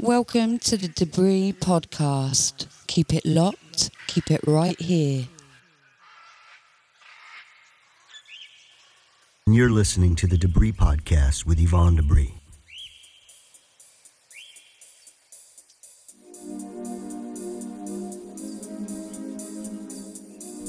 Welcome to the Debris Podcast. Keep it locked, keep it right here. You're listening to the Debris Podcast with Yvonne Debris.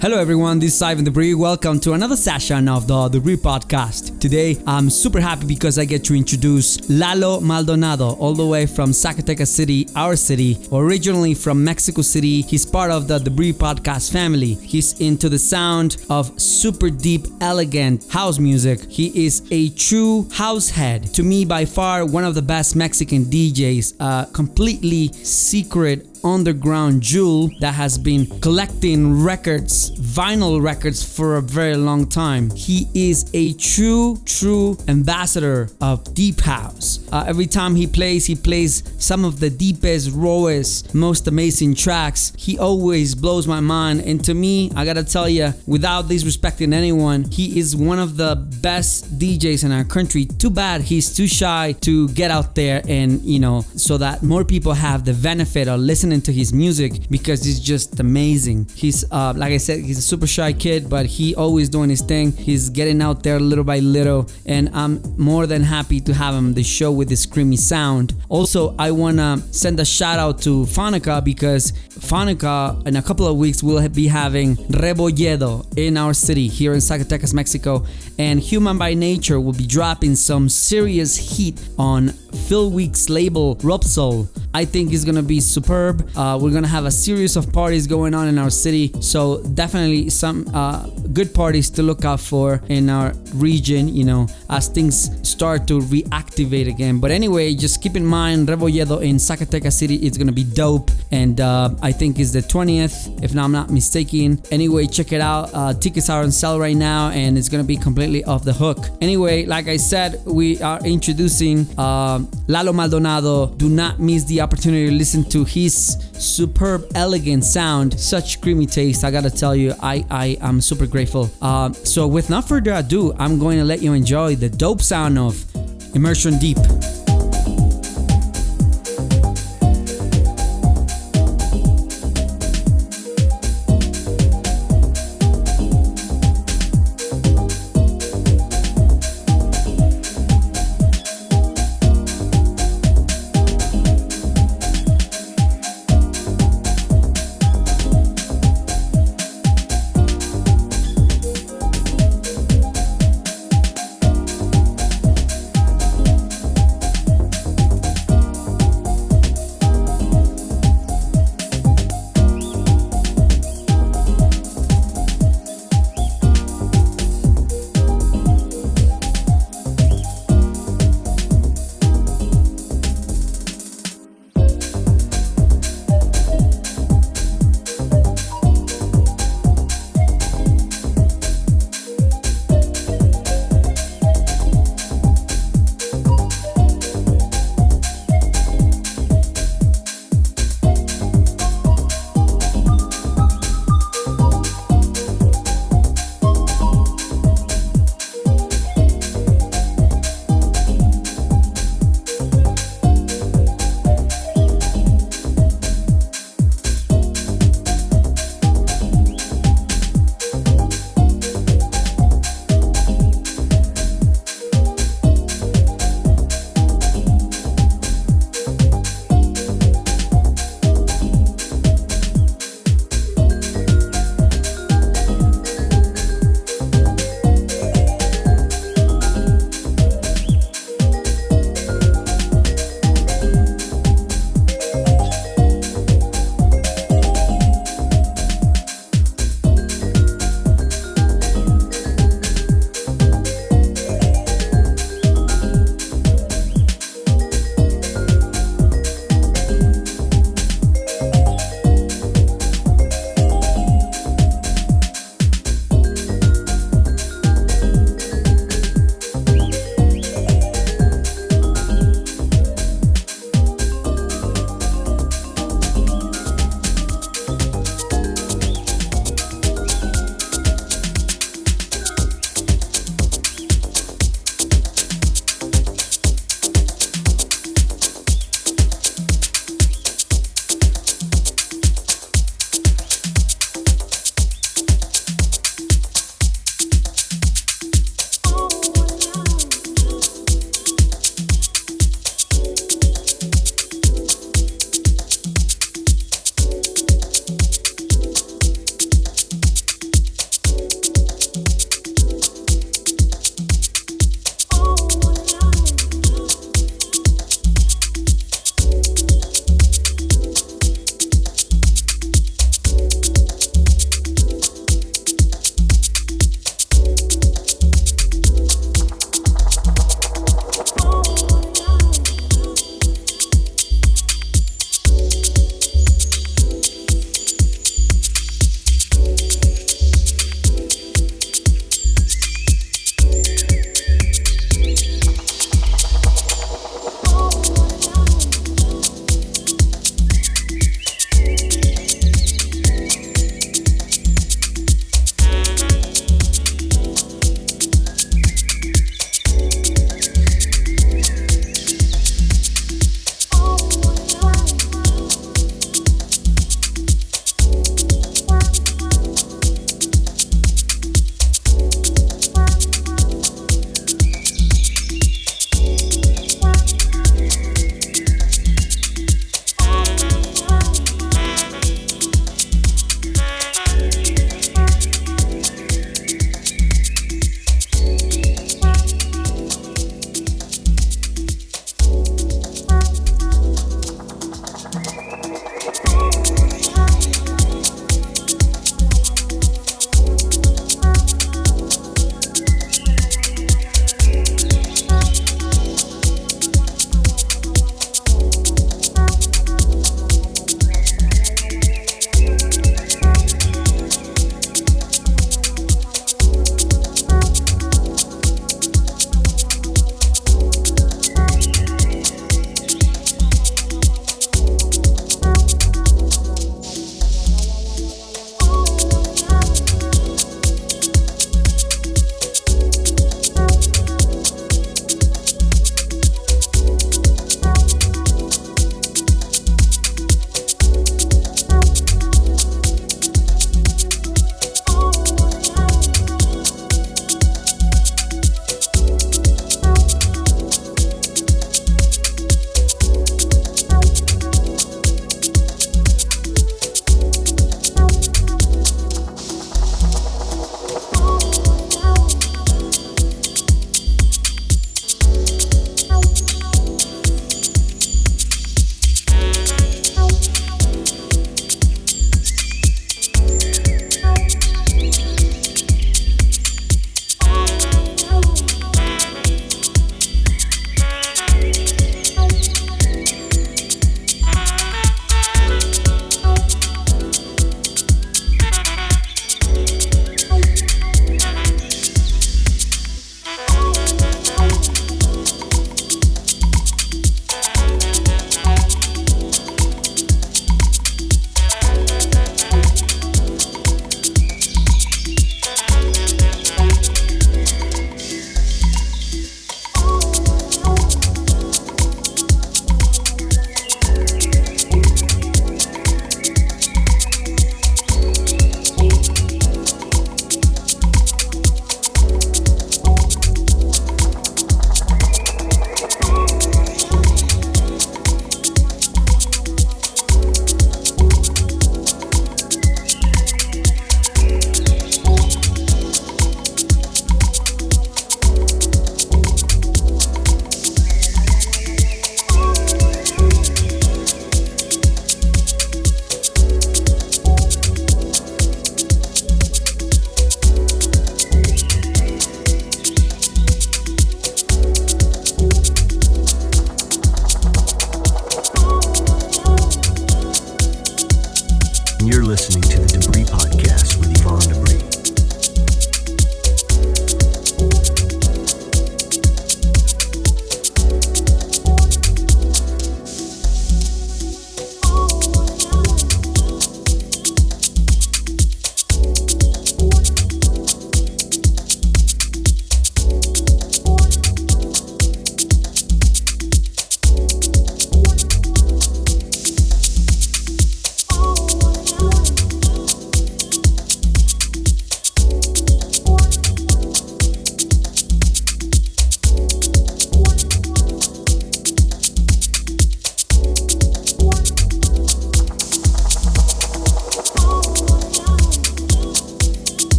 Hello everyone, this is Ivan Debris. Welcome to another session of the Debris Podcast. Today I'm super happy because I get to introduce Lalo Maldonado, all the way from Zacatecas City, our city. Originally from Mexico City, he's part of the Debris Podcast family. He's into the sound of super deep, elegant house music. He is a true house head. To me, by far, one of the best Mexican DJs, completely secret underground jewel that has been collecting records, vinyl records, for a very long time. He is a true ambassador of deep house. Every time he plays some of the deepest, rawest, most amazing tracks. He always blows my mind, and to me, I gotta tell you, without disrespecting anyone, he is one of the best DJs in our country. Too bad he's too shy to get out there and, you know, so that more people have the benefit of listening into his music, because it's just amazing. He's like I said, he's a super shy kid, but he always doing his thing. He's getting out there little by little, and I'm more than happy to have him on the show with his creamy sound. Also, I wanna send a shout out to Fonica, because Fonica in a couple of weeks will be having Rebolledo in our city here in Zacatecas, Mexico, and Human by Nature will be dropping some serious heat on Phil Weeks' label Ropsol. I think it's gonna be superb. We're gonna have a series of parties going on in our city, so definitely some good parties to look out for in our region, you know, as things start to reactivate again. But anyway, just keep in mind, Rebolledo in Zacatecas City, it's gonna be dope, and I think it's the 20th, if I'm not mistaken. Anyway, check it out. Tickets are on sale right now, and it's gonna be completely off the hook. Anyway, like I said, we are introducing Lalo Maldonado. Do not miss the opportunity to listen to his superb, elegant sound, such creamy taste. I gotta tell you, I am super grateful. So with not further ado, I'm going to let you enjoy the dope sound of Immersion Deep.